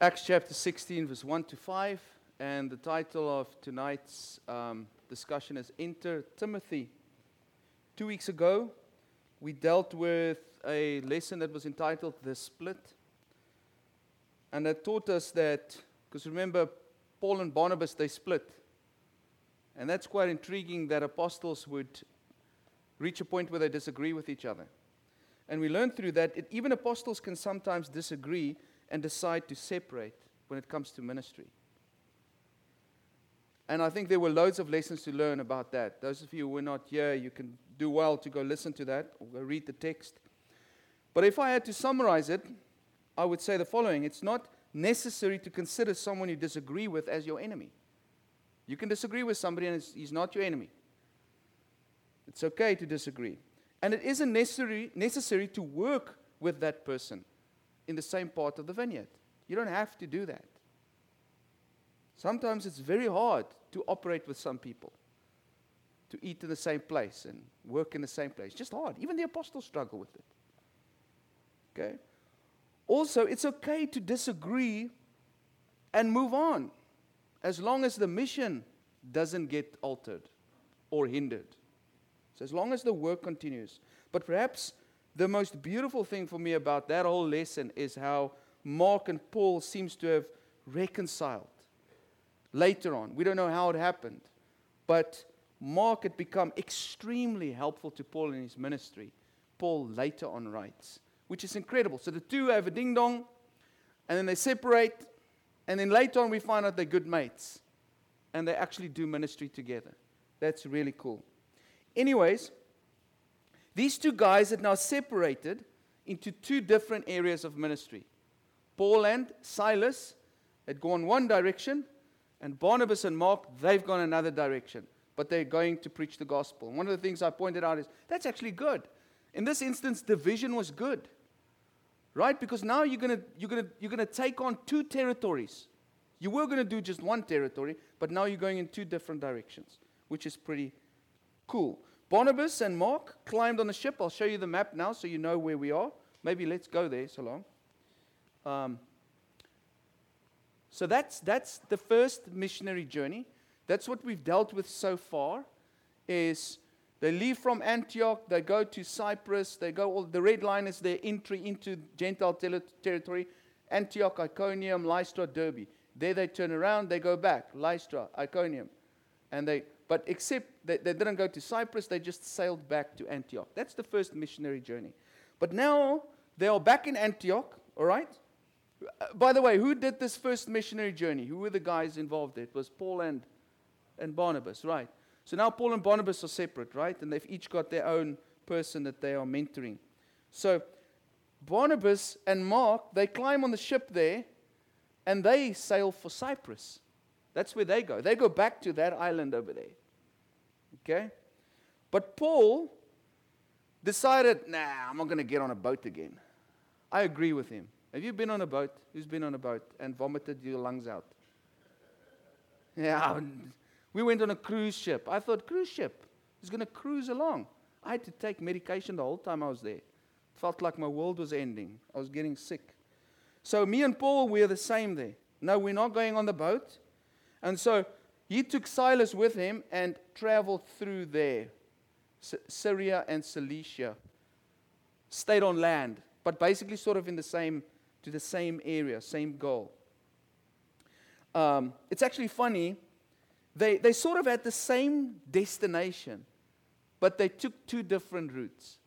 Acts chapter 16, verse 1 to 5, and the title of tonight's discussion is Enter Timothy. 2 weeks ago, we dealt with a lesson that was entitled The Split, and that taught us that, because remember, Paul and Barnabas, they split, and that's quite intriguing that apostles would reach a point where they disagree with each other. And we learned through that even apostles can sometimes disagree and decide to separate when it comes to ministry. And I think there were loads of lessons to learn about that. Those of you who were not here, you can do well to go listen to that or go read the text. But if I had to summarize it, I would say the following. It's not necessary to consider someone you disagree with as your enemy. You can disagree with somebody and he's not your enemy. It's okay to disagree. And it isn't necessary to work with that person in the same part of the vineyard. You don't have to do that. Sometimes it's very hard to operate with some people, to eat in the same place and work in the same place. Just hard. Even the apostles struggle with it. Okay? Also, it's okay to disagree and move on as long as the mission doesn't get altered or hindered. So as long as the work continues. But perhaps the most beautiful thing for me about that whole lesson is how Mark and Paul seems to have reconciled later on. We don't know how it happened, but Mark had become extremely helpful to Paul in his ministry. Paul later on writes, which is incredible. So the two have a ding-dong, and then they separate, and then later on we find out they're good mates, and they actually do ministry together. That's really cool. Anyways, these two guys had now separated into two different areas of ministry. Paul and Silas had gone one direction, and Barnabas and Mark, they've gone another direction, but they're going to preach the gospel. And one of the things I pointed out is, that's actually good. In this instance, division was good, right? Because now you're gonna take on two territories. You were going to do just one territory, but now you're going in two different directions, which is pretty cool. Barnabas and Mark climbed on a ship. I'll show you the map now so you know where we are. Maybe let's go there, so long. So that's the first missionary journey. That's what we've dealt with so far, is they leave from Antioch, they go to Cyprus, they go, all the red line is their entry into Gentile territory, Antioch, Iconium, Lystra, Derbe. There they turn around, they go back, Lystra, Iconium, and they... But except they didn't go to Cyprus, they just sailed back to Antioch. That's the first missionary journey. But now they are back in Antioch, all right? By the way, who did this first missionary journey? Who were the guys involved? It was Paul and Barnabas, right? So now Paul and Barnabas are separate, right? And they've each got their own person that they are mentoring. So Barnabas and Mark, they climb on the ship there, and they sail for Cyprus. That's where they go. They go back to that island over there. Okay? But Paul decided, nah, I'm not going to get on a boat again. I agree with him. Have you been on a boat? Who's been on a boat and vomited your lungs out? Yeah, we went on a cruise ship. I thought, cruise ship? It's going to cruise along. I had to take medication the whole time I was there. It felt like my world was ending. I was getting sick. So me and Paul, we're the same there. No, we're not going on the boat. And so he took Silas with him and traveled through there, Syria and Cilicia. Stayed on land, but basically sort of in the same, to the same area, same goal. It's actually funny. They sort of had the same destination, but they took two different routes.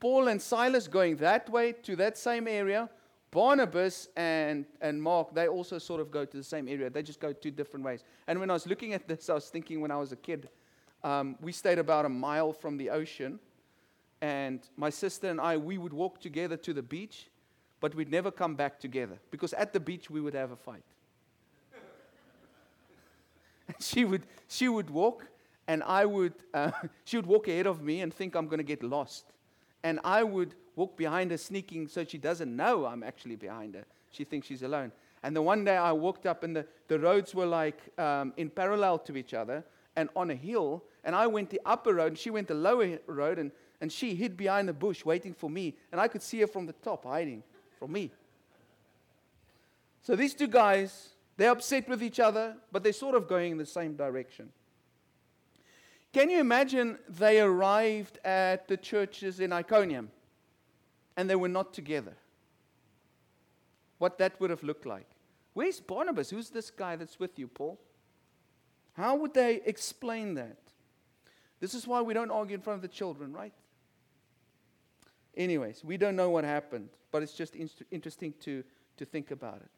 Paul and Silas going that way to that same area. Barnabas and Mark, they also sort of go to the same area. They just go two different ways. And when I was looking at this, I was thinking when I was a kid, we stayed about a mile from the ocean. And my sister and I, we would walk together to the beach, but we'd never come back together. Because at the beach, we would have a fight. She would walk, and I would, she would walk ahead of me and think I'm going to get lost. And I would walk behind her sneaking so she doesn't know I'm actually behind her. She thinks she's alone. And the one day I walked up and the roads were like in parallel to each other and on a hill. And I went the upper road and she went the lower road and she hid behind the bush waiting for me. And I could see her from the top hiding from me. So these two guys, they're upset with each other, but they're sort of going in the same direction. Can you imagine they arrived at the churches in Iconium and they were not together? What that would have looked like. Where's Barnabas? Who's this guy that's with you, Paul? How would they explain that? This is why we don't argue in front of the children, right? Anyways, we don't know what happened, but it's just interesting to think about it.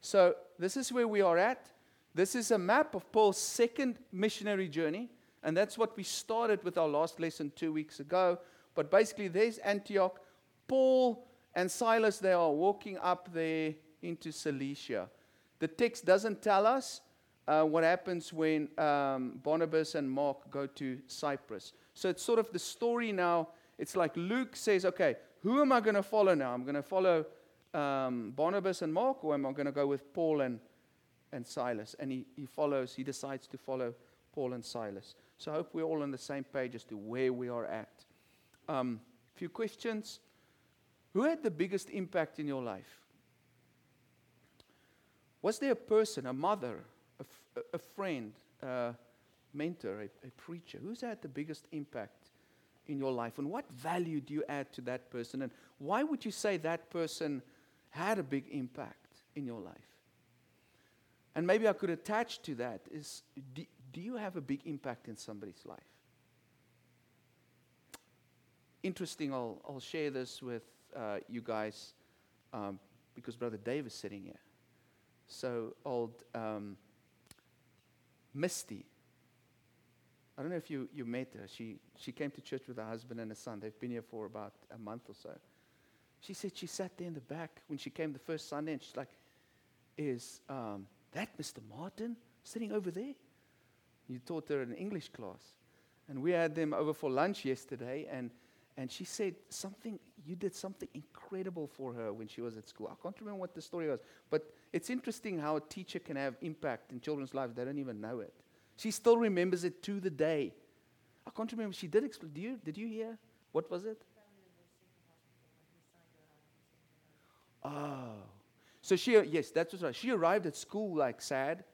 So this is where we are at. This is a map of Paul's second missionary journey, and that's what we started with our last lesson 2 weeks ago. But basically, there's Antioch. Paul and Silas, they are walking up there into Cilicia. The text doesn't tell us what happens when Barnabas and Mark go to Cyprus. So it's sort of the story now. It's like Luke says, okay, who am I going to follow now? I'm going to follow Barnabas and Mark, or am I going to go with Paul and Silas? And he decides to follow Paul and Silas. So I hope we're all on the same page as to where we are at. A few questions. Who had the biggest impact in your life? Was there a person, a mother, a friend, a mentor, a preacher? Who's had the biggest impact in your life? And what value do you add to that person? And why would you say that person had a big impact in your life? And maybe I could attach to that is, do you have a big impact in somebody's life? Interesting, I'll share this with you guys, because Brother Dave is sitting here. So old Misty, I don't know if you met her. She came to church with her husband and her son. They've been here for about a month or so. She said she sat there in the back when she came the first Sunday, and she's like, is that Mr. Martin sitting over there? You taught her an English class. And we had them over for lunch yesterday, and she said something. You did something incredible for her when she was at school. I can't remember what the story was, but it's interesting how a teacher can have impact in children's lives. They don't even know it. She still remembers it to the day. I can't remember. She did explain. Did you hear? What was it? Oh. So she, yes, that was right. She arrived at school, like, sad.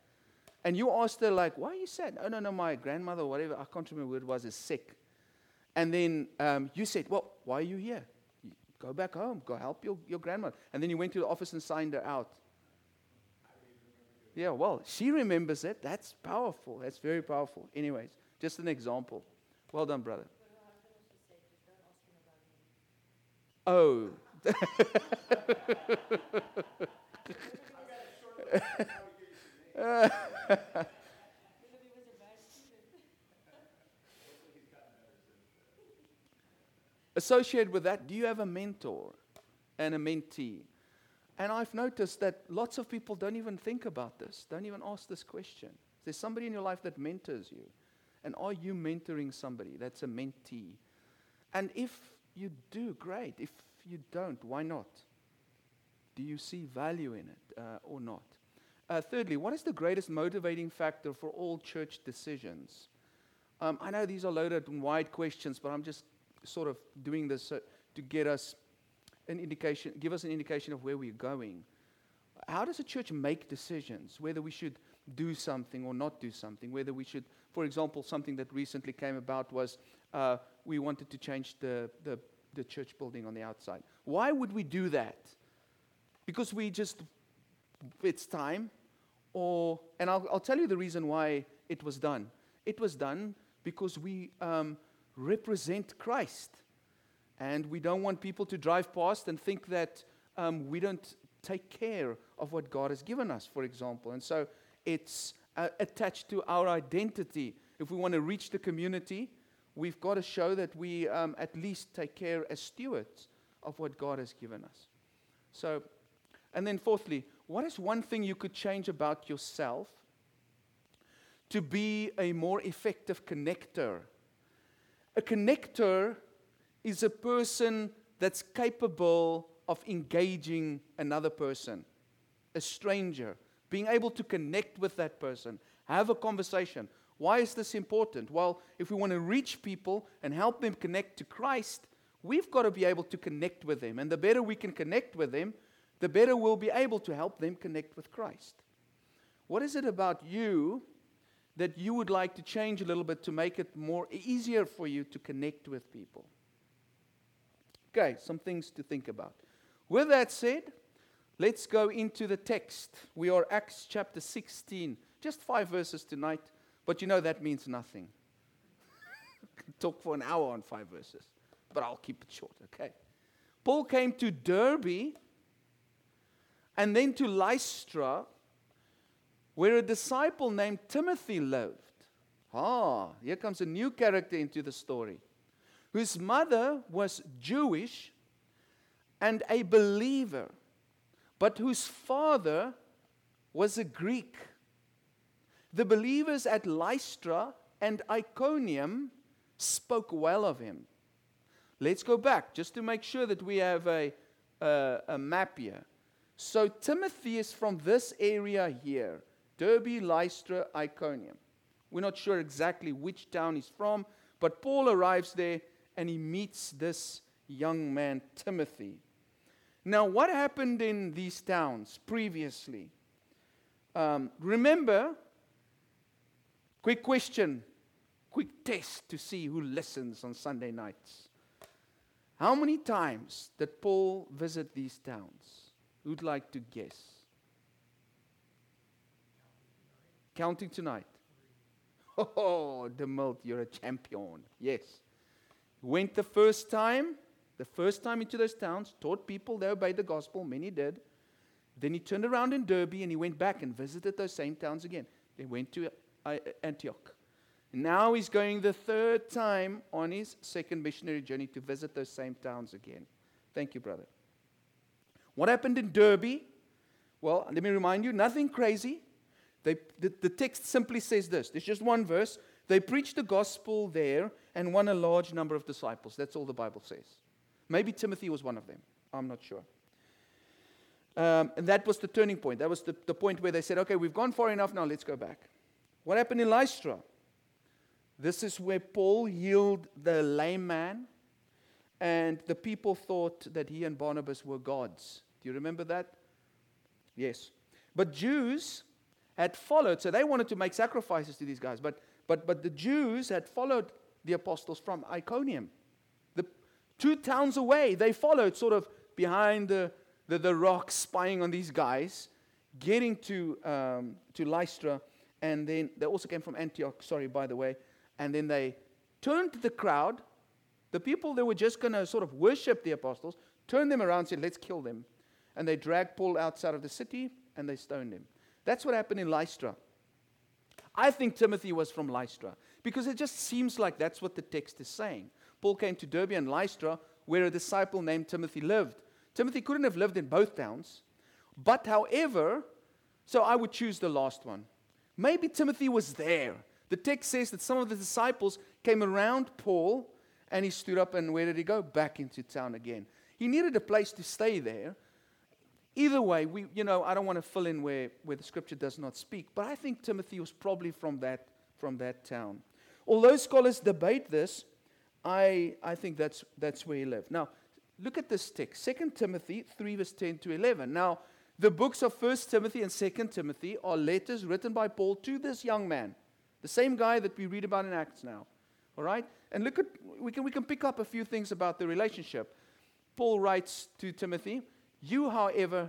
And you asked her, like, why are you sad? Oh, no, my grandmother or whatever, I can't remember what it was, is sick. And then you said, well, why are you here? Go back home. Go help your grandmother. And then you went to the office and signed her out. Yeah, well, she remembers it. That's powerful. That's very powerful. Anyways, just an example. Well done, brother. Oh. Associated with that, do you have a mentor and a mentee? And I've noticed that lots of people don't even think about this, don't even ask this question. Is there somebody in your life that mentors you? And are you mentoring somebody that's a mentee? And if you do, great. If you don't, why not? Do you see value in it or not? Thirdly, what is the greatest motivating factor for all church decisions? I know these are loaded and wide questions, but I'm just sort of doing this to get us an indication, give us an indication of where we're going. How does a church make decisions? Whether we should do something or not do something? Whether we should, for example, something that recently came about was we wanted to change the church building on the outside. Why would we do that? Because it's time. And I'll tell you the reason why it was done. It was done because we represent Christ. And we don't want people to drive past and think that we don't take care of what God has given us, for example. And so it's attached to our identity. If we want to reach the community, we've got to show that we at least take care as stewards of what God has given us. So, and then fourthly, what is one thing you could change about yourself to be a more effective connector? A connector is a person that's capable of engaging another person, a stranger, being able to connect with that person, have a conversation. Why is this important? Well, if we want to reach people and help them connect to Christ, we've got to be able to connect with them. And the better we can connect with them, the better we'll be able to help them connect with Christ. What is it about you that you would like to change a little bit to make it more easier for you to connect with people? Okay, some things to think about. With that said, let's go into the text. We are Acts chapter 16, just 5 verses tonight, but you know that means nothing. I can talk for an hour on 5 verses, but I'll keep it short, okay? Paul came to Derbe and then to Lystra, where a disciple named Timothy lived. Here comes a new character into the story, whose mother was Jewish and a believer, but whose father was a Greek. The believers at Lystra and Iconium spoke well of him. Let's go back just to make sure that we have a map here. So Timothy is from this area here, Derbe, Lystra, Iconium. We're not sure exactly which town he's from, but Paul arrives there and he meets this young man, Timothy. Now, what happened in these towns previously? Remember, quick question, quick test to see who listens on Sunday nights. How many times did Paul visit these towns? Who'd like to guess? Counting tonight. Oh, DeMilt, you're a champion. Yes. Went the first time into those towns, taught people, they obeyed the gospel, many did. Then he turned around in Derbe and he went back and visited those same towns again. They went to Antioch. Now he's going the third time on his second missionary journey to visit those same towns again. Thank you, brother. What happened in Derbe? Well, let me remind you, nothing crazy. The text simply says this. There's just one verse. They preached the gospel there and won a large number of disciples. That's all the Bible says. Maybe Timothy was one of them. I'm not sure. And that was the turning point. That was the point where they said, okay, we've gone far enough. Now let's go back. What happened in Lystra? This is where Paul healed the lame man. And the people thought that he and Barnabas were gods. Do you remember that? Yes. But Jews had followed, so they wanted to make sacrifices to these guys, but the Jews had followed the apostles from Iconium. The 2 towns away, they followed sort of behind the rocks, spying on these guys, getting to Lystra, and then they also came from Antioch, sorry, by the way, and then they turned the crowd, the people that were just going to sort of worship the apostles, turned them around and said, let's kill them. And they dragged Paul outside of the city, and they stoned him. That's what happened in Lystra. I think Timothy was from Lystra because it just seems like that's what the text is saying. Paul came to Derbe and Lystra where a disciple named Timothy lived. Timothy couldn't have lived in both towns, but however, so I would choose the last one. Maybe Timothy was there. The text says that some of the disciples came around Paul and he stood up and where did he go? Back into town again. He needed a place to stay there. Either way, I don't want to fill in where the scripture does not speak, but I think Timothy was probably from that town. Although scholars debate this, I think that's where he lived. Now, look at this text, 2 Timothy 3, verse 10 to 11. Now, the books of 1 Timothy and 2 Timothy are letters written by Paul to this young man, the same guy that we read about in Acts now, all right? And look at, we can pick up a few things about the relationship. Paul writes to Timothy, you, however,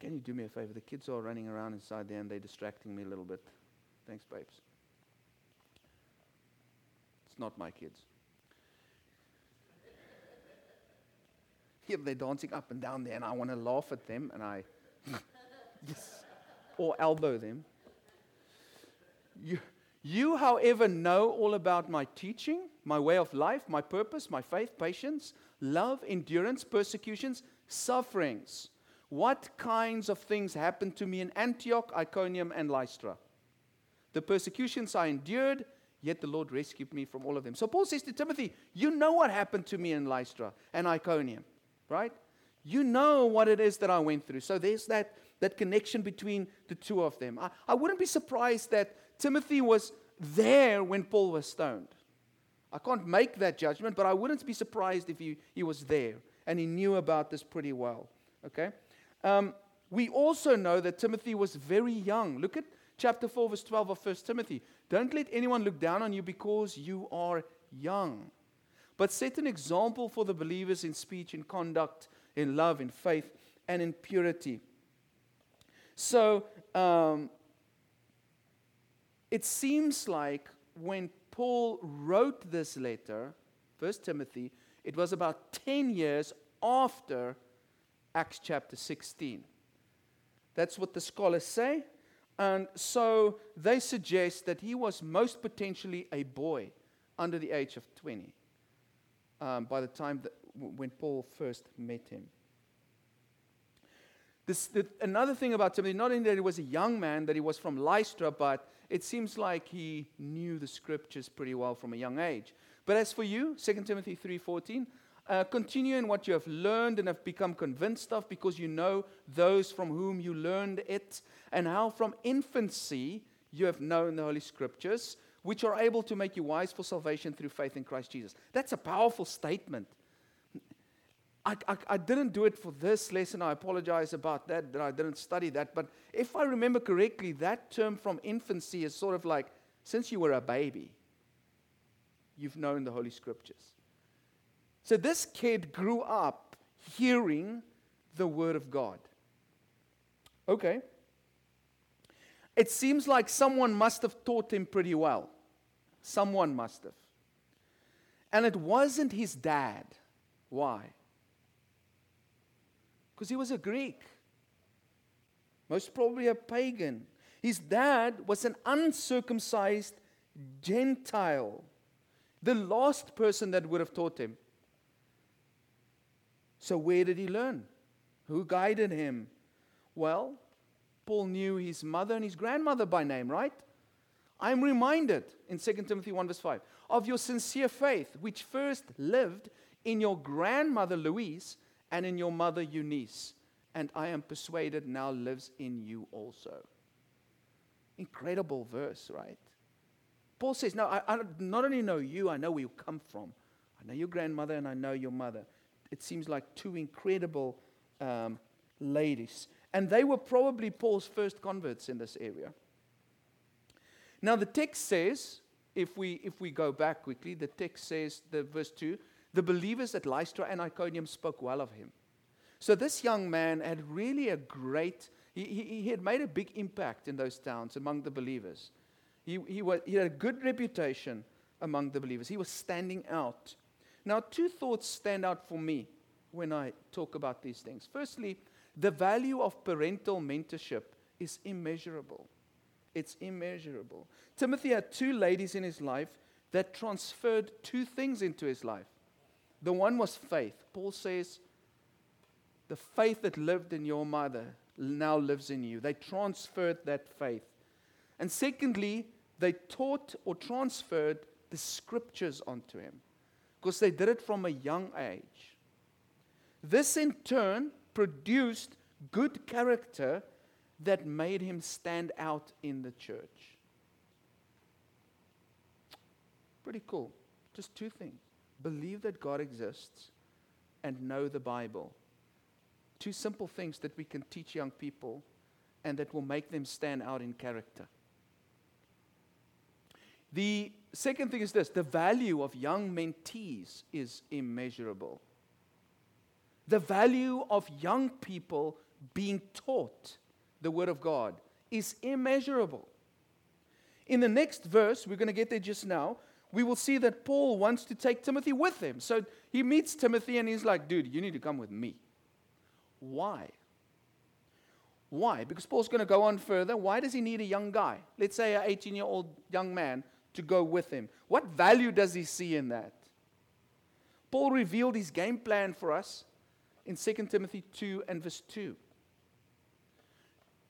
can you do me a favor? The kids are running around inside there and they're distracting me a little bit. Thanks, babes. It's not my kids. Yeah, they're dancing up and down there and I want to laugh at them and I, yes, or elbow them. You, however, know all about my teaching, my way of life, my purpose, my faith, patience, love, endurance, persecutions, sufferings. What kinds of things happened to me in Antioch, Iconium, and Lystra? The persecutions I endured, yet the Lord rescued me from all of them. So Paul says to Timothy, you know what happened to me in Lystra and Iconium, right? You know what it is that I went through. So there's that connection between the two of them. I wouldn't be surprised that Timothy was there when Paul was stoned. I can't make that judgment, but I wouldn't be surprised if he was there and he knew about this pretty well. Okay? We also know that Timothy was very young. Look at chapter 4, verse 12 of 1 Timothy. Don't let anyone look down on you because you are young, but set an example for the believers in speech, in conduct, in love, in faith, and in purity. So it seems like when Paul wrote this letter, 1 Timothy, it was about 10 years after Acts chapter 16. That's what the scholars say. And so they suggest that he was most potentially a boy under the age of 20 by the time when Paul first met him. Another thing about Timothy, not only that he was a young man, that he was from Lystra, but it seems like he knew the scriptures pretty well from a young age. But as for you, 2 Timothy 3:14, continue in what you have learned and have become convinced of, because you know those from whom you learned it, and how from infancy you have known the Holy Scriptures, which are able to make you wise for salvation through faith in Christ Jesus. That's a powerful statement. I didn't do it for this lesson. I apologize about that I didn't study that. But if I remember correctly, that term from infancy is sort of like, since you were a baby, you've known the Holy Scriptures. So this kid grew up hearing the Word of God. Okay. It seems like someone must have taught him pretty well. Someone must have. And it wasn't his dad. Why? Because he was a Greek. Most probably a pagan. His dad was an uncircumcised Gentile. The last person that would have taught him. So where did he learn? Who guided him? Well, Paul knew his mother and his grandmother by name, right? I'm reminded in 2 Timothy 1 verse 5 of your sincere faith, which first lived in your grandmother Louise and in your mother Eunice, and I am persuaded now lives in you also. Incredible verse, right? Paul says, no, I not only know you, I know where you come from. I know your grandmother and I know your mother. It seems like two incredible ladies. And they were probably Paul's first converts in this area. Now the text says, if we go back quickly, the text says, the verse 2, the believers at Lystra and Iconium spoke well of him. So this young man had really a great, he had made a big impact in those towns among the believers. He had a good reputation among the believers. He was standing out. Now, two thoughts stand out for me when I talk about these things. Firstly, the value of parental mentorship is immeasurable. It's immeasurable. Timothy had two ladies in his life that transferred two things into his life. The one was faith. Paul says, the faith that lived in your mother now lives in you. They transferred that faith. And secondly, they taught or transferred the scriptures onto him, because they did it from a young age. This in turn produced good character that made him stand out in the church. Pretty cool. Just two things. Believe that God exists and know the Bible. Two simple things that we can teach young people and that will make them stand out in character. The second thing is this, the value of young mentees is immeasurable. The value of young people being taught the Word of God is immeasurable. In the next verse, we're going to get there just now, we will see that Paul wants to take Timothy with him. So he meets Timothy and he's like, dude, you need to come with me. Why? Why? Because Paul's going to go on further. Why does he need a young guy? Let's say an 18-year-old young man to go with him. What value does he see in that? Paul revealed his game plan for us in 2 Timothy 2 and verse 2.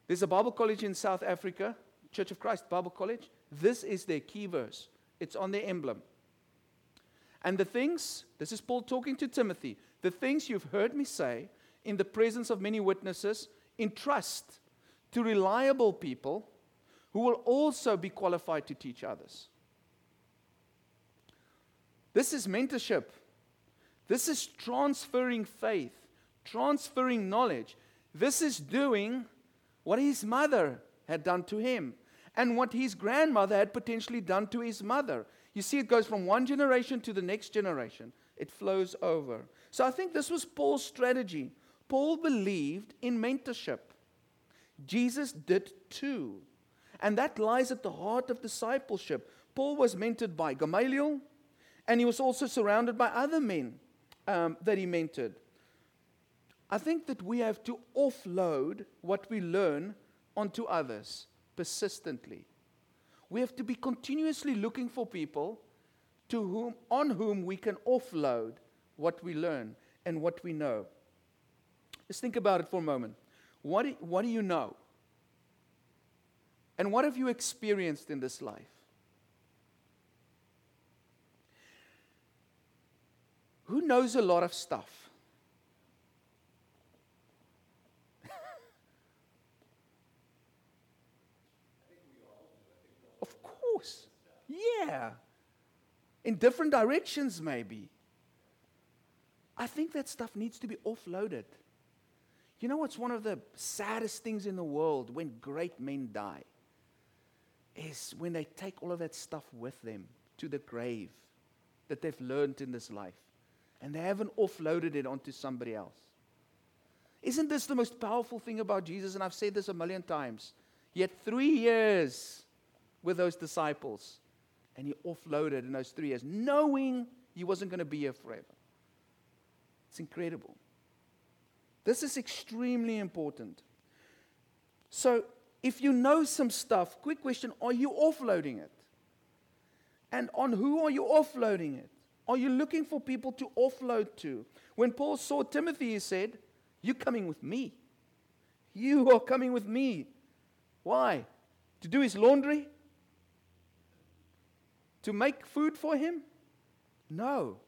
There's a Bible college in South Africa, Church of Christ Bible College. This is their key verse. It's on their emblem. And the things, this is Paul talking to Timothy, the things you've heard me say in the presence of many witnesses, entrust to reliable people who will also be qualified to teach others. This is mentorship. This is transferring faith, transferring knowledge. This is doing what his mother had done to him and what his grandmother had potentially done to his mother. You see, it goes from one generation to the next generation. It flows over. So I think this was Paul's strategy. Paul believed in mentorship. Jesus did too. And that lies at the heart of discipleship. Paul was mentored by Gamaliel, and he was also surrounded by other men that he mentored. I think that we have to offload what we learn onto others persistently. We have to be continuously looking for people on whom we can offload what we learn and what we know. Just think about it for a moment. What do you know? And what have you experienced in this life? Who knows a lot of stuff? Of course. Yeah. In different directions, maybe. I think that stuff needs to be offloaded. You know what's one of the saddest things in the world when great men die? Is when they take all of that stuff with them to the grave that they've learned in this life, and they haven't offloaded it onto somebody else. Isn't this the most powerful thing about Jesus? And I've said this 1,000,000 times. He had 3 years with those disciples, and he offloaded in those 3 years, knowing he wasn't going to be here forever. It's incredible. This is extremely important. So, if you know some stuff, quick question, are you offloading it? And on who are you offloading it? Are you looking for people to offload to? When Paul saw Timothy, he said, you're coming with me. You are coming with me. Why? To do his laundry? To make food for him? No.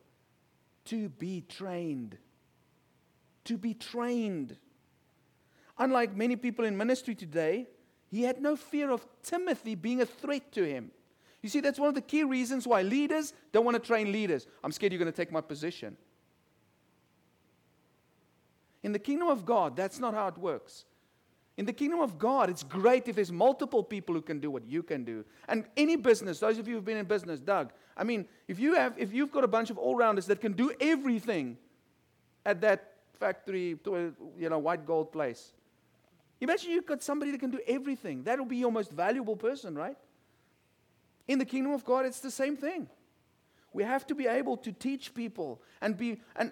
To be trained. To be trained. Unlike many people in ministry today, he had no fear of Timothy being a threat to him. You see, that's one of the key reasons why leaders don't want to train leaders. I'm scared you're going to take my position. In the kingdom of God, that's not how it works. In the kingdom of God, it's great if there's multiple people who can do what you can do. And any business, those of you who've been in business, Doug, I mean, if you've got a bunch of all-rounders that can do everything at that factory, white gold place, imagine you've got somebody that can do everything. That'll be your most valuable person, right? In the kingdom of God, it's the same thing. We have to be able to teach people and be and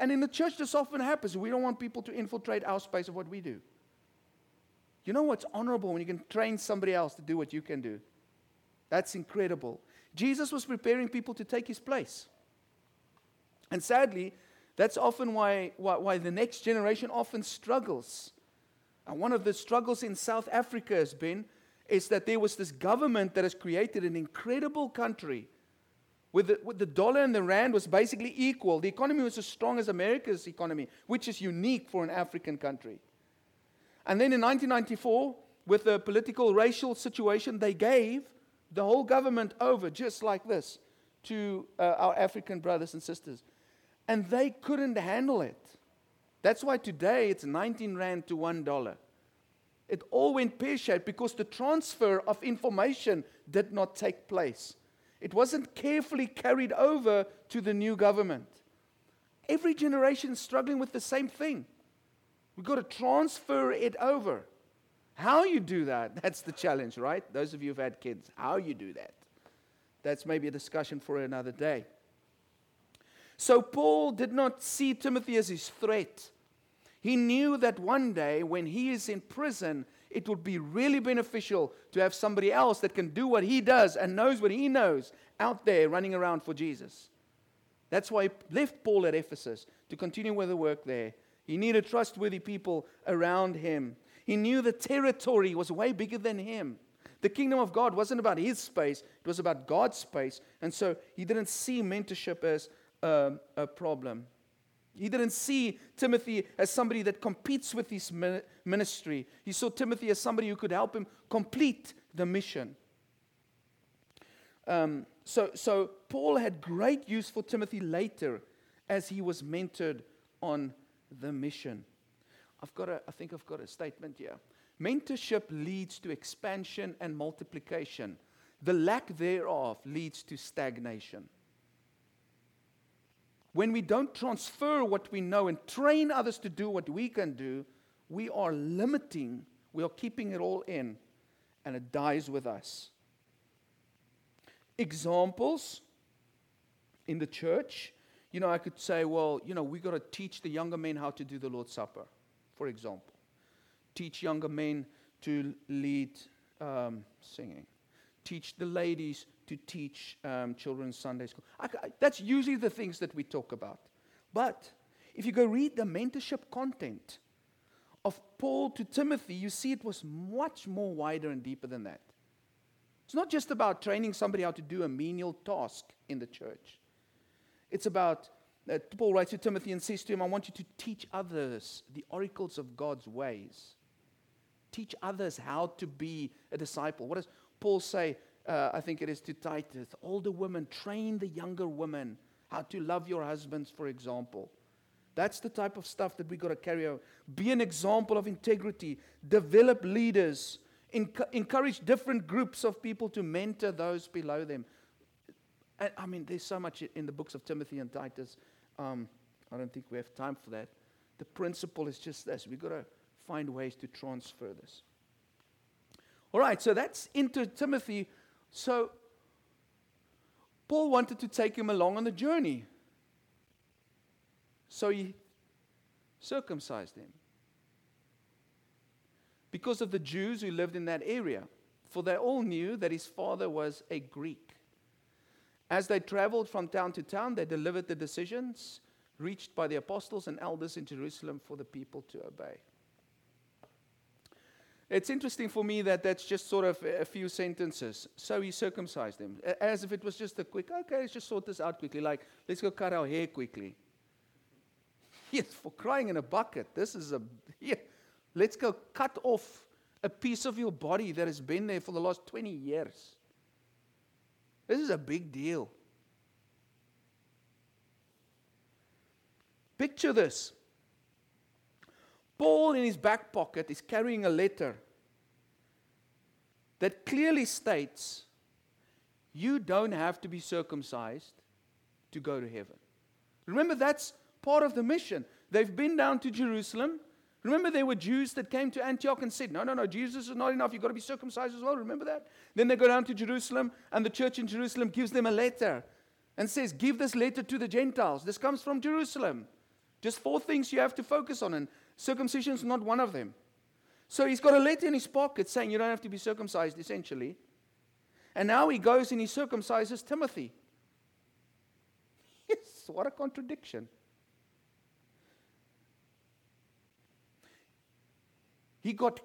in the church this often happens. We don't want people to infiltrate our space of what we do. You know what's honorable when you can train somebody else to do what you can do? That's incredible. Jesus was preparing people to take his place. And sadly, that's often why the next generation often struggles. And one of the struggles in South Africa has been is that there was this government that has created an incredible country with the dollar and the rand was basically equal. The economy was as strong as America's economy, which is unique for an African country. And then in 1994, with the political racial situation, they gave the whole government over, just like this, to our African brothers and sisters. And they couldn't handle it. That's why today it's 19 rand to $1. It all went pear-shaped because the transfer of information did not take place. It wasn't carefully carried over to the new government. Every generation is struggling with the same thing. We've got to transfer it over. How you do that, that's the challenge, right? Those of you who've had kids, how you do that. That's maybe a discussion for another day. So Paul did not see Timothy as his threat. He knew that one day when he is in prison, it would be really beneficial to have somebody else that can do what he does and knows what he knows out there running around for Jesus. That's why he left Paul at Ephesus to continue with the work there. He needed trustworthy people around him. He knew the territory was way bigger than him. The kingdom of God wasn't about his space. It was about God's space. And so he didn't see mentorship as a problem. He didn't see Timothy as somebody that competes with his ministry. He saw Timothy as somebody who could help him complete the mission. So Paul had great use for Timothy later as he was mentored on the mission. I think I've got a statement here. Mentorship leads to expansion and multiplication. The lack thereof leads to stagnation. When we don't transfer what we know and train others to do what we can do, we are limiting, we are keeping it all in, and it dies with us. Examples in the church, I could say, we got to teach the younger men how to do the Lord's Supper, for example. Teach younger men to lead singing. Teach the ladies to teach children's Sunday school. That's usually the things that we talk about. But if you go read the mentorship content of Paul to Timothy, you see it was much more wider and deeper than that. It's not just about training somebody how to do a menial task in the church. It's about, Paul writes to Timothy and says to him, I want you to teach others the oracles of God's ways. Teach others how to be a disciple. What does Paul say? I think it is to Titus, older women, train the younger women how to love your husbands, for example. That's the type of stuff that we got to carry out. Be an example of integrity. Develop leaders. Encourage different groups of people to mentor those below them. There's so much in the books of Timothy and Titus. I don't think we have time for that. The principle is just this. We've got to find ways to transfer this. All right, so that's into Timothy. So, Paul wanted to take him along on the journey. So he circumcised him. Because of the Jews who lived in that area. For they all knew that his father was a Greek. As they traveled from town to town, they delivered the decisions reached by the apostles and elders in Jerusalem for the people to obey. It's interesting for me that that's just sort of a few sentences. So he circumcised him. As if it was just a quick, okay, let's just sort this out quickly. Like, let's go cut our hair quickly. Yes, for crying in a bucket. Let's go cut off a piece of your body that has been there for the last 20 years. This is a big deal. Picture this. Paul in his back pocket is carrying a letter that clearly states, you don't have to be circumcised to go to heaven. Remember, that's part of the mission. They've been down to Jerusalem. Remember, there were Jews that came to Antioch and said, no, Jesus is not enough. You've got to be circumcised as well. Remember that? Then they go down to Jerusalem, and the church in Jerusalem gives them a letter and says, give this letter to the Gentiles. This comes from Jerusalem. Just 4 things you have to focus on, and circumcision is not one of them. So he's got a letter in his pocket saying you don't have to be circumcised, essentially. And now he goes and he circumcises Timothy. Yes, what a contradiction. He got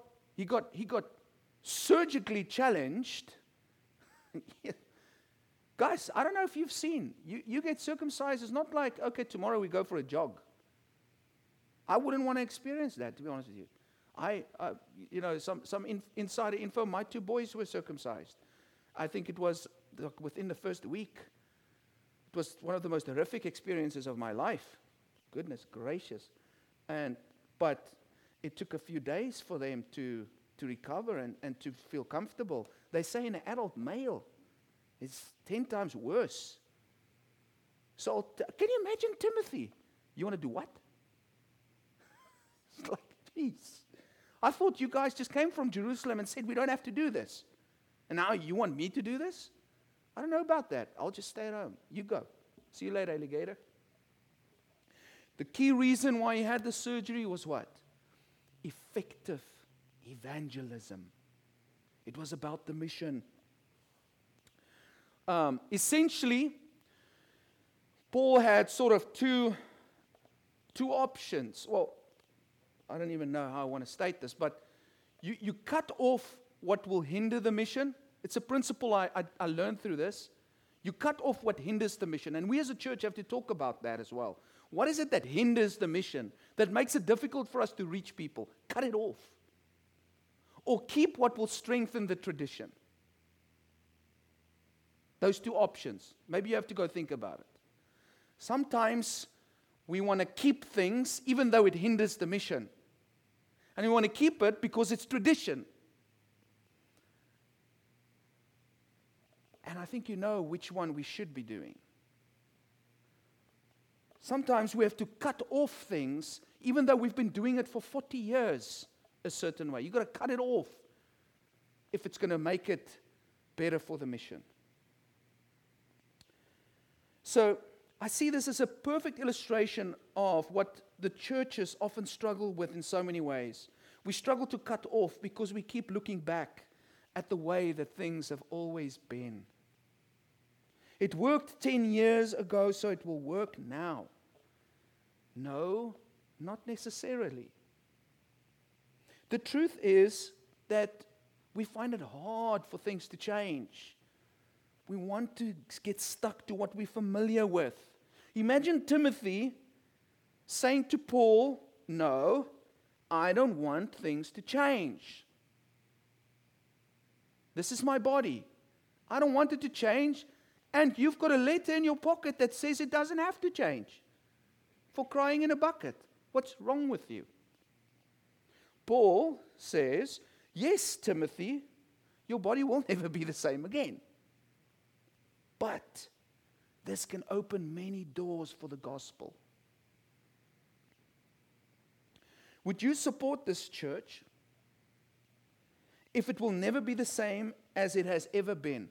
surgically challenged. Yeah. Guys, I don't know if you've seen. You get circumcised. It's not like, okay, tomorrow we go for a jog. I wouldn't want to experience that, to be honest with you. Some insider info, my 2 boys were circumcised. I think it was within the first week. It was one of the most horrific experiences of my life. Goodness gracious. But it took a few days for them to recover and to feel comfortable. They say in an adult male, it's 10 times worse. So can you imagine Timothy? You want to do what? It's like, please. I thought you guys just came from Jerusalem and said, we don't have to do this. And now you want me to do this? I don't know about that. I'll just stay at home. You go. See you later, alligator. The key reason why he had the surgery was what? Effective evangelism. It was about the mission. Essentially, Paul had sort of two options. Well, I don't even know how I want to state this, but you cut off what will hinder the mission. It's a principle I learned through this. You cut off what hinders the mission. And we as a church have to talk about that as well. What is it that hinders the mission, that makes it difficult for us to reach people? Cut it off. Or keep what will strengthen the tradition. Those two options. Maybe you have to go think about it. Sometimes we want to keep things even though it hinders the mission. And we want to keep it because it's tradition. And I think you know which one we should be doing. Sometimes we have to cut off things, even though we've been doing it for 40 years a certain way. You've got to cut it off if it's going to make it better for the mission. So I see this as a perfect illustration of what the churches often struggle with in so many ways. We struggle to cut off because we keep looking back at the way that things have always been. It worked 10 years ago, so it will work now. No, not necessarily. The truth is that we find it hard for things to change. We want to get stuck to what we're familiar with. Imagine Timothy saying to Paul, "No, I don't want things to change. This is my body. I don't want it to change. And you've got a letter in your pocket that says it doesn't have to change. For crying in a bucket. What's wrong with you?" Paul says, "Yes, Timothy, your body will never be the same again. But this can open many doors for the gospel." Would you support this church if it will never be the same as it has ever been?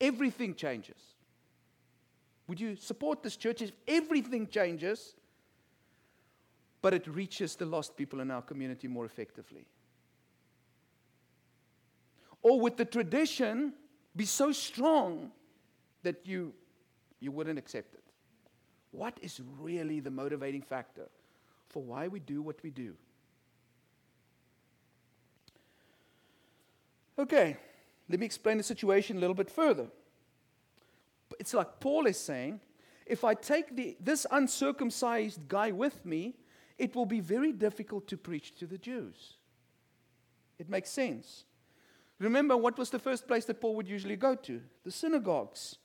Everything changes. Would you support this church if everything changes, but it reaches the lost people in our community more effectively? Or would the tradition be so strong that you wouldn't accept it? What is really the motivating factor for why we do what we do? Okay. Let me explain the situation a little bit further. It's like Paul is saying, if I take this uncircumcised guy with me, it will be very difficult to preach to the Jews. It makes sense. Remember, what was the first place that Paul would usually go to? The synagogues.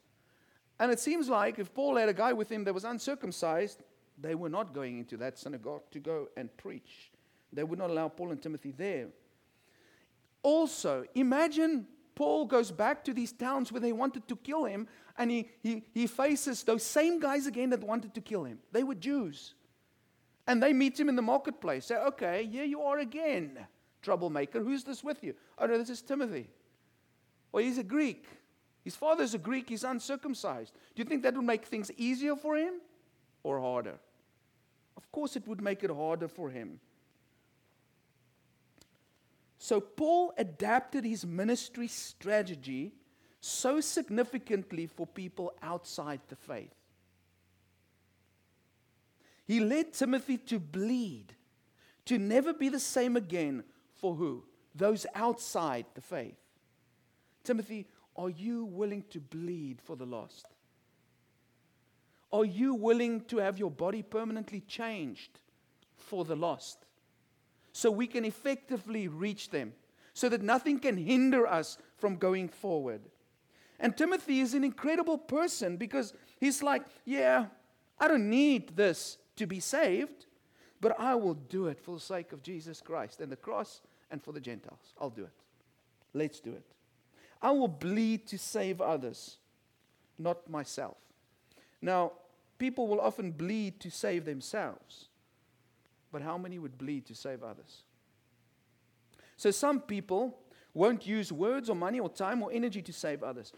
And it seems like if Paul had a guy with him that was uncircumcised, they were not going into that synagogue to go and preach. They would not allow Paul and Timothy there. Also, imagine Paul goes back to these towns where they wanted to kill him, and he faces those same guys again that wanted to kill him. They were Jews. And they meet him in the marketplace. Say, "Okay, here you are again, troublemaker. Who's this with you?" "Oh, no, this is Timothy. Well, he's a Greek. His father's a Greek. He's uncircumcised." Do you think that would make things easier for him or harder? Of course it would make it harder for him. So Paul adapted his ministry strategy so significantly for people outside the faith. He led Timothy to bleed, to never be the same again for who? Those outside the faith. Timothy, are you willing to bleed for the lost? Are you willing to have your body permanently changed for the lost? So we can effectively reach them, so that nothing can hinder us from going forward. And Timothy is an incredible person because he's like, "Yeah, I don't need this to be saved, but I will do it for the sake of Jesus Christ and the cross and for the Gentiles. I'll do it. Let's do it. I will bleed to save others, not myself." Now, people will often bleed to save themselves. But how many would bleed to save others? So some people won't use words or money or time or energy to save others.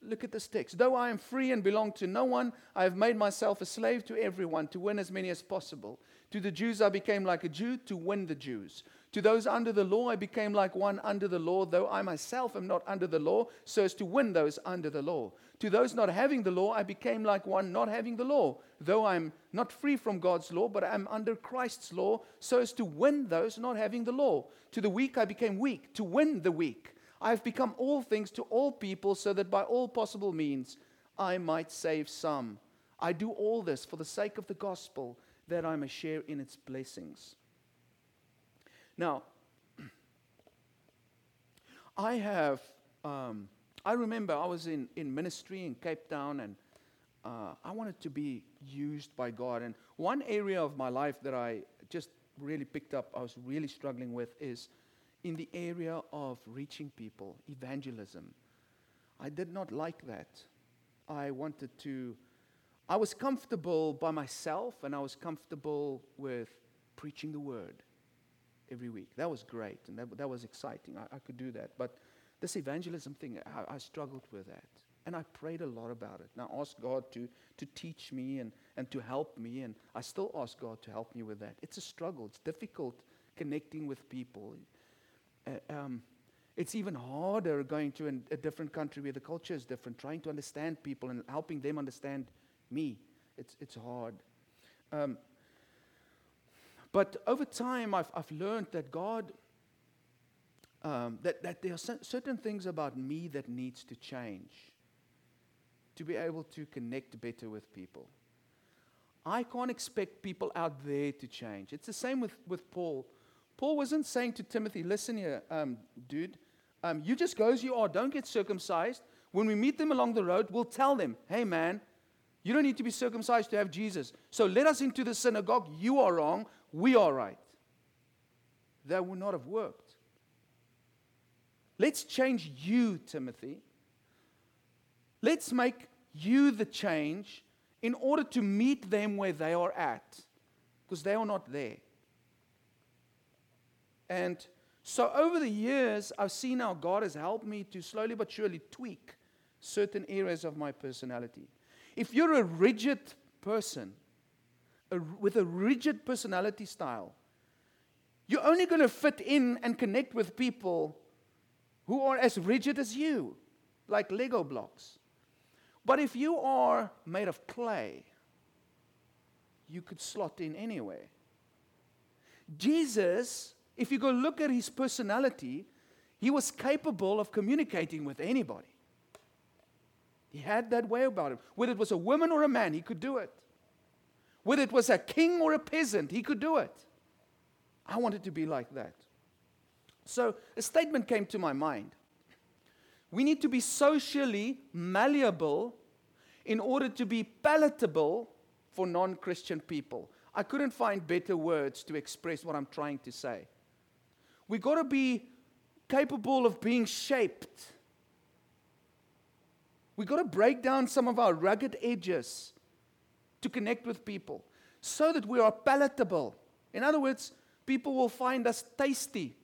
Look at this text. "Though I am free and belong to no one, I have made myself a slave to everyone to win as many as possible. To the Jews I became like a Jew to win the Jews. To those under the law I became like one under the law, though I myself am not under the law, so as to win those under the law. To those not having the law I became like one not having the law, though I am not free from God's law, but I am under Christ's law, so as to win those not having the law. To the weak I became weak, to win the weak. I have become all things to all people, so that by all possible means I might save some. I do all this for the sake of the gospel, that I may share in its blessings." Now, I have, I remember I was in ministry in Cape Town, and I wanted to be used by God. And one area of my life that I just really picked up, I was really struggling with, is in the area of reaching people, evangelism. I did not like that. I was comfortable by myself, and I was comfortable with preaching the word every week. That was great, and that was exciting. I could do that. But this evangelism thing, I struggled with that. And I prayed a lot about it. And I asked God to teach me and to help me. And I still ask God to help me with that. It's a struggle. It's difficult connecting with people. It's even harder going to a different country where the culture is different, trying to understand people and helping them understand me. It's hard. But over time, I've learned that God, that there are certain things about me that needs to change to be able to connect better with people. I can't expect people out there to change. It's the same with Paul. Paul wasn't saying to Timothy, listen here, dude, you just go as you are. Don't get circumcised. When we meet them along the road, we'll tell them, hey, man, you don't need to be circumcised to have Jesus. So let us into the synagogue. You are wrong. We are right. That would not have worked. Let's change you, Timothy. Let's make you the change in order to meet them where they are at, because they are not there. And so over the years, I've seen how God has helped me to slowly but surely tweak certain areas of my personality. If you're a rigid person, with a rigid personality style, you're only going to fit in and connect with people who are as rigid as you, like Lego blocks. But if you are made of clay, you could slot in anywhere. Jesus, if you go look at his personality, he was capable of communicating with anybody. He had that way about him. Whether it was a woman or a man, he could do it. Whether it was a king or a peasant, he could do it. I wanted to be like that. So a statement came to my mind. We need to be socially malleable in order to be palatable for non-Christian people. I couldn't find better words to express what I'm trying to say. We got to be capable of being shaped. We got to break down some of our rugged edges to connect with people so that we are palatable. In other words, people will find us tasty.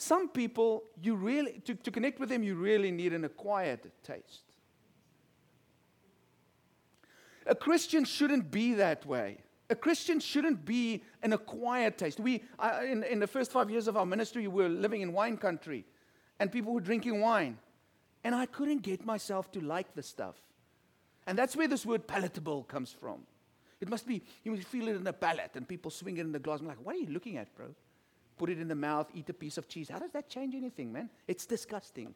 Some people, you really to connect with them, you really need an acquired taste. A Christian shouldn't be that way. A Christian shouldn't be an acquired taste. In the first 5 years of our ministry, we were living in wine country, and people were drinking wine. And I couldn't get myself to like the stuff. And that's where this word palatable comes from. It must be, you feel it in the palate, and people swing it in the glass. I'm like, what are you looking at, bro? Put it in the mouth, eat a piece of cheese. How does that change anything, man? It's disgusting.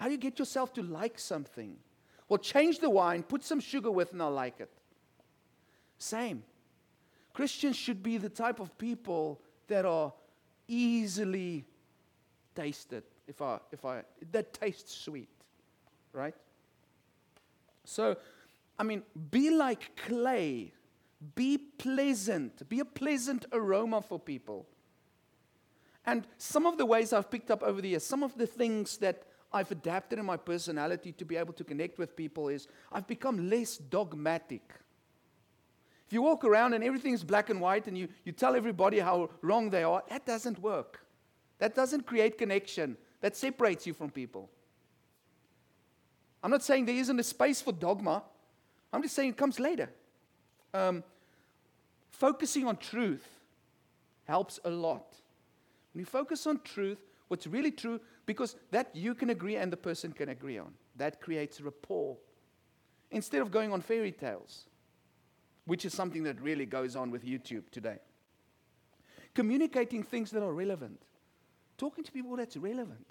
How do you get yourself to like something? Well, change the wine, put some sugar with, and I'll like it. Same. Christians should be the type of people that are easily tasted, that tastes sweet, right? So, be like clay. Be pleasant. Be a pleasant aroma for people. And some of the ways I've picked up over the years, some of the things that I've adapted in my personality to be able to connect with people is I've become less dogmatic. If you walk around and everything's black and white and you tell everybody how wrong they are, that doesn't work. That doesn't create connection. That separates you from people. I'm not saying there isn't a space for dogma. I'm just saying it comes later. Focusing on truth helps a lot. When you focus on truth, what's really true, because that you can agree and the person can agree on. That creates rapport. Instead of going on fairy tales, which is something that really goes on with YouTube today. Communicating things that are relevant. Talking to people that's relevant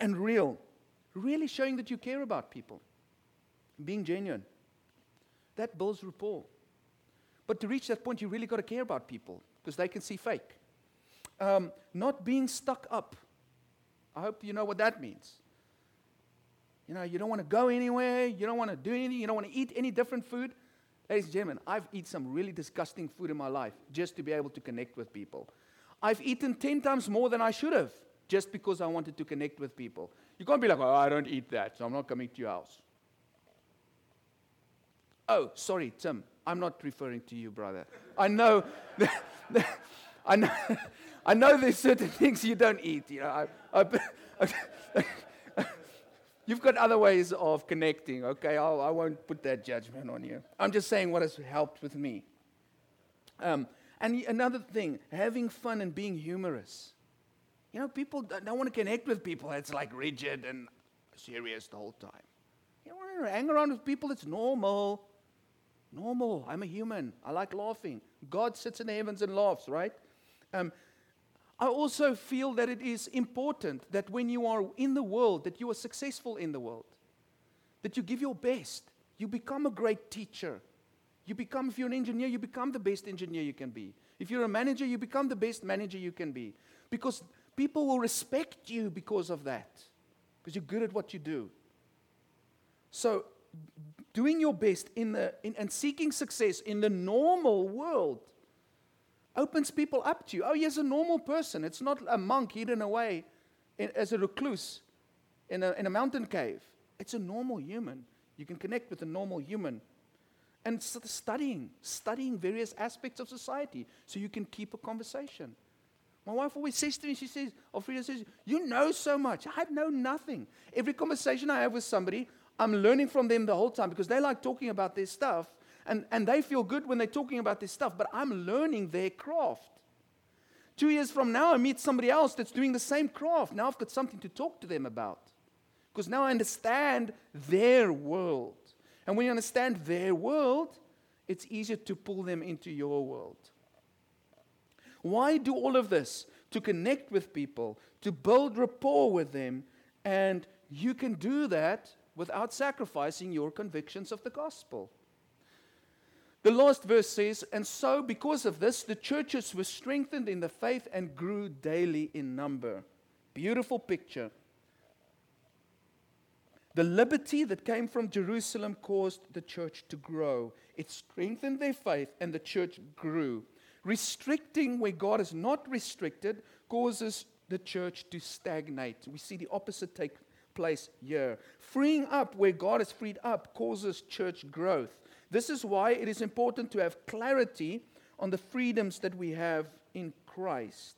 and real. Really showing that you care about people. Being genuine. That builds rapport. But to reach that point, you really got to care about people because they can see fake. Not being stuck up. I hope you know what that means. You know, you don't want to go anywhere. You don't want to do anything. You don't want to eat any different food. Ladies and gentlemen, I've eaten some really disgusting food in my life just to be able to connect with people. I've eaten 10 times more than I should have just because I wanted to connect with people. You can't be like, oh, I don't eat that, so I'm not coming to your house. Oh, sorry, Tim, I'm not referring to you, brother. I know I know there's certain things you don't eat. You know, you've got other ways of connecting, okay? I won't put that judgment on you. I'm just saying what has helped with me. And another thing, having fun and being humorous. You know, people don't want to connect with people that's like rigid and serious the whole time. You don't want to hang around with people that's normal. Normal. I'm a human. I like laughing. God sits in the heavens and laughs, right? I also feel that it is important that when you are in the world, that you are successful in the world, that you give your best. You become a great teacher. You become, if you're an engineer, you become the best engineer you can be. If you're a manager, you become the best manager you can be. Because people will respect you because of that, because you're good at what you do. So doing your best and seeking success in the normal world opens people up to you. Oh, he's a normal person. It's not a monk hidden away as a recluse in a mountain cave. It's a normal human. You can connect with a normal human. And studying various aspects of society so you can keep a conversation. My wife always says to me, she says, Alfredo says, you know so much. I know nothing. Every conversation I have with somebody, I'm learning from them the whole time because they like talking about their stuff. And they feel good when they're talking about this stuff, but I'm learning their craft. 2 years from now, I meet somebody else that's doing the same craft. Now I've got something to talk to them about because now I understand their world. And when you understand their world, it's easier to pull them into your world. Why do all of this? To connect with people, to build rapport with them, and you can do that without sacrificing your convictions of the gospel. The last verse says, and so because of this, the churches were strengthened in the faith and grew daily in number. Beautiful picture. The liberty that came from Jerusalem caused the church to grow. It strengthened their faith and the church grew. Restricting where God is not restricted causes the church to stagnate. We see the opposite take place here. Freeing up where God is freed up causes church growth. This is why it is important to have clarity on the freedoms that we have in Christ.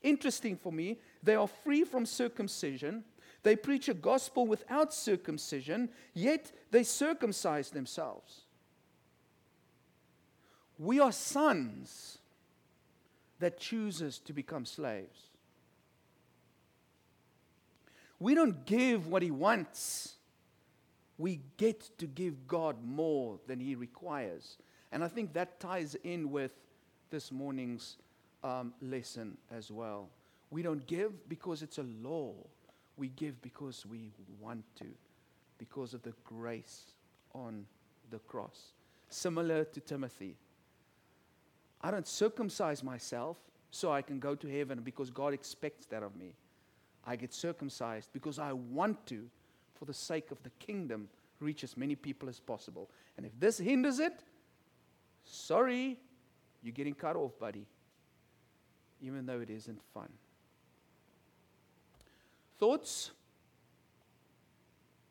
Interesting for me, they are free from circumcision. They preach a gospel without circumcision, yet they circumcise themselves. We are sons that chooses to become slaves. We don't give what he wants. We get to give God more than he requires. And I think that ties in with this morning's lesson as well. We don't give because it's a law. We give because we want to, because of the grace on the cross. Similar to Timothy. I don't circumcise myself so I can go to heaven because God expects that of me. I get circumcised because I want to, for the sake of the kingdom, reach as many people as possible. And if this hinders it, sorry, you're getting cut off, buddy, even though it isn't fun. Thoughts?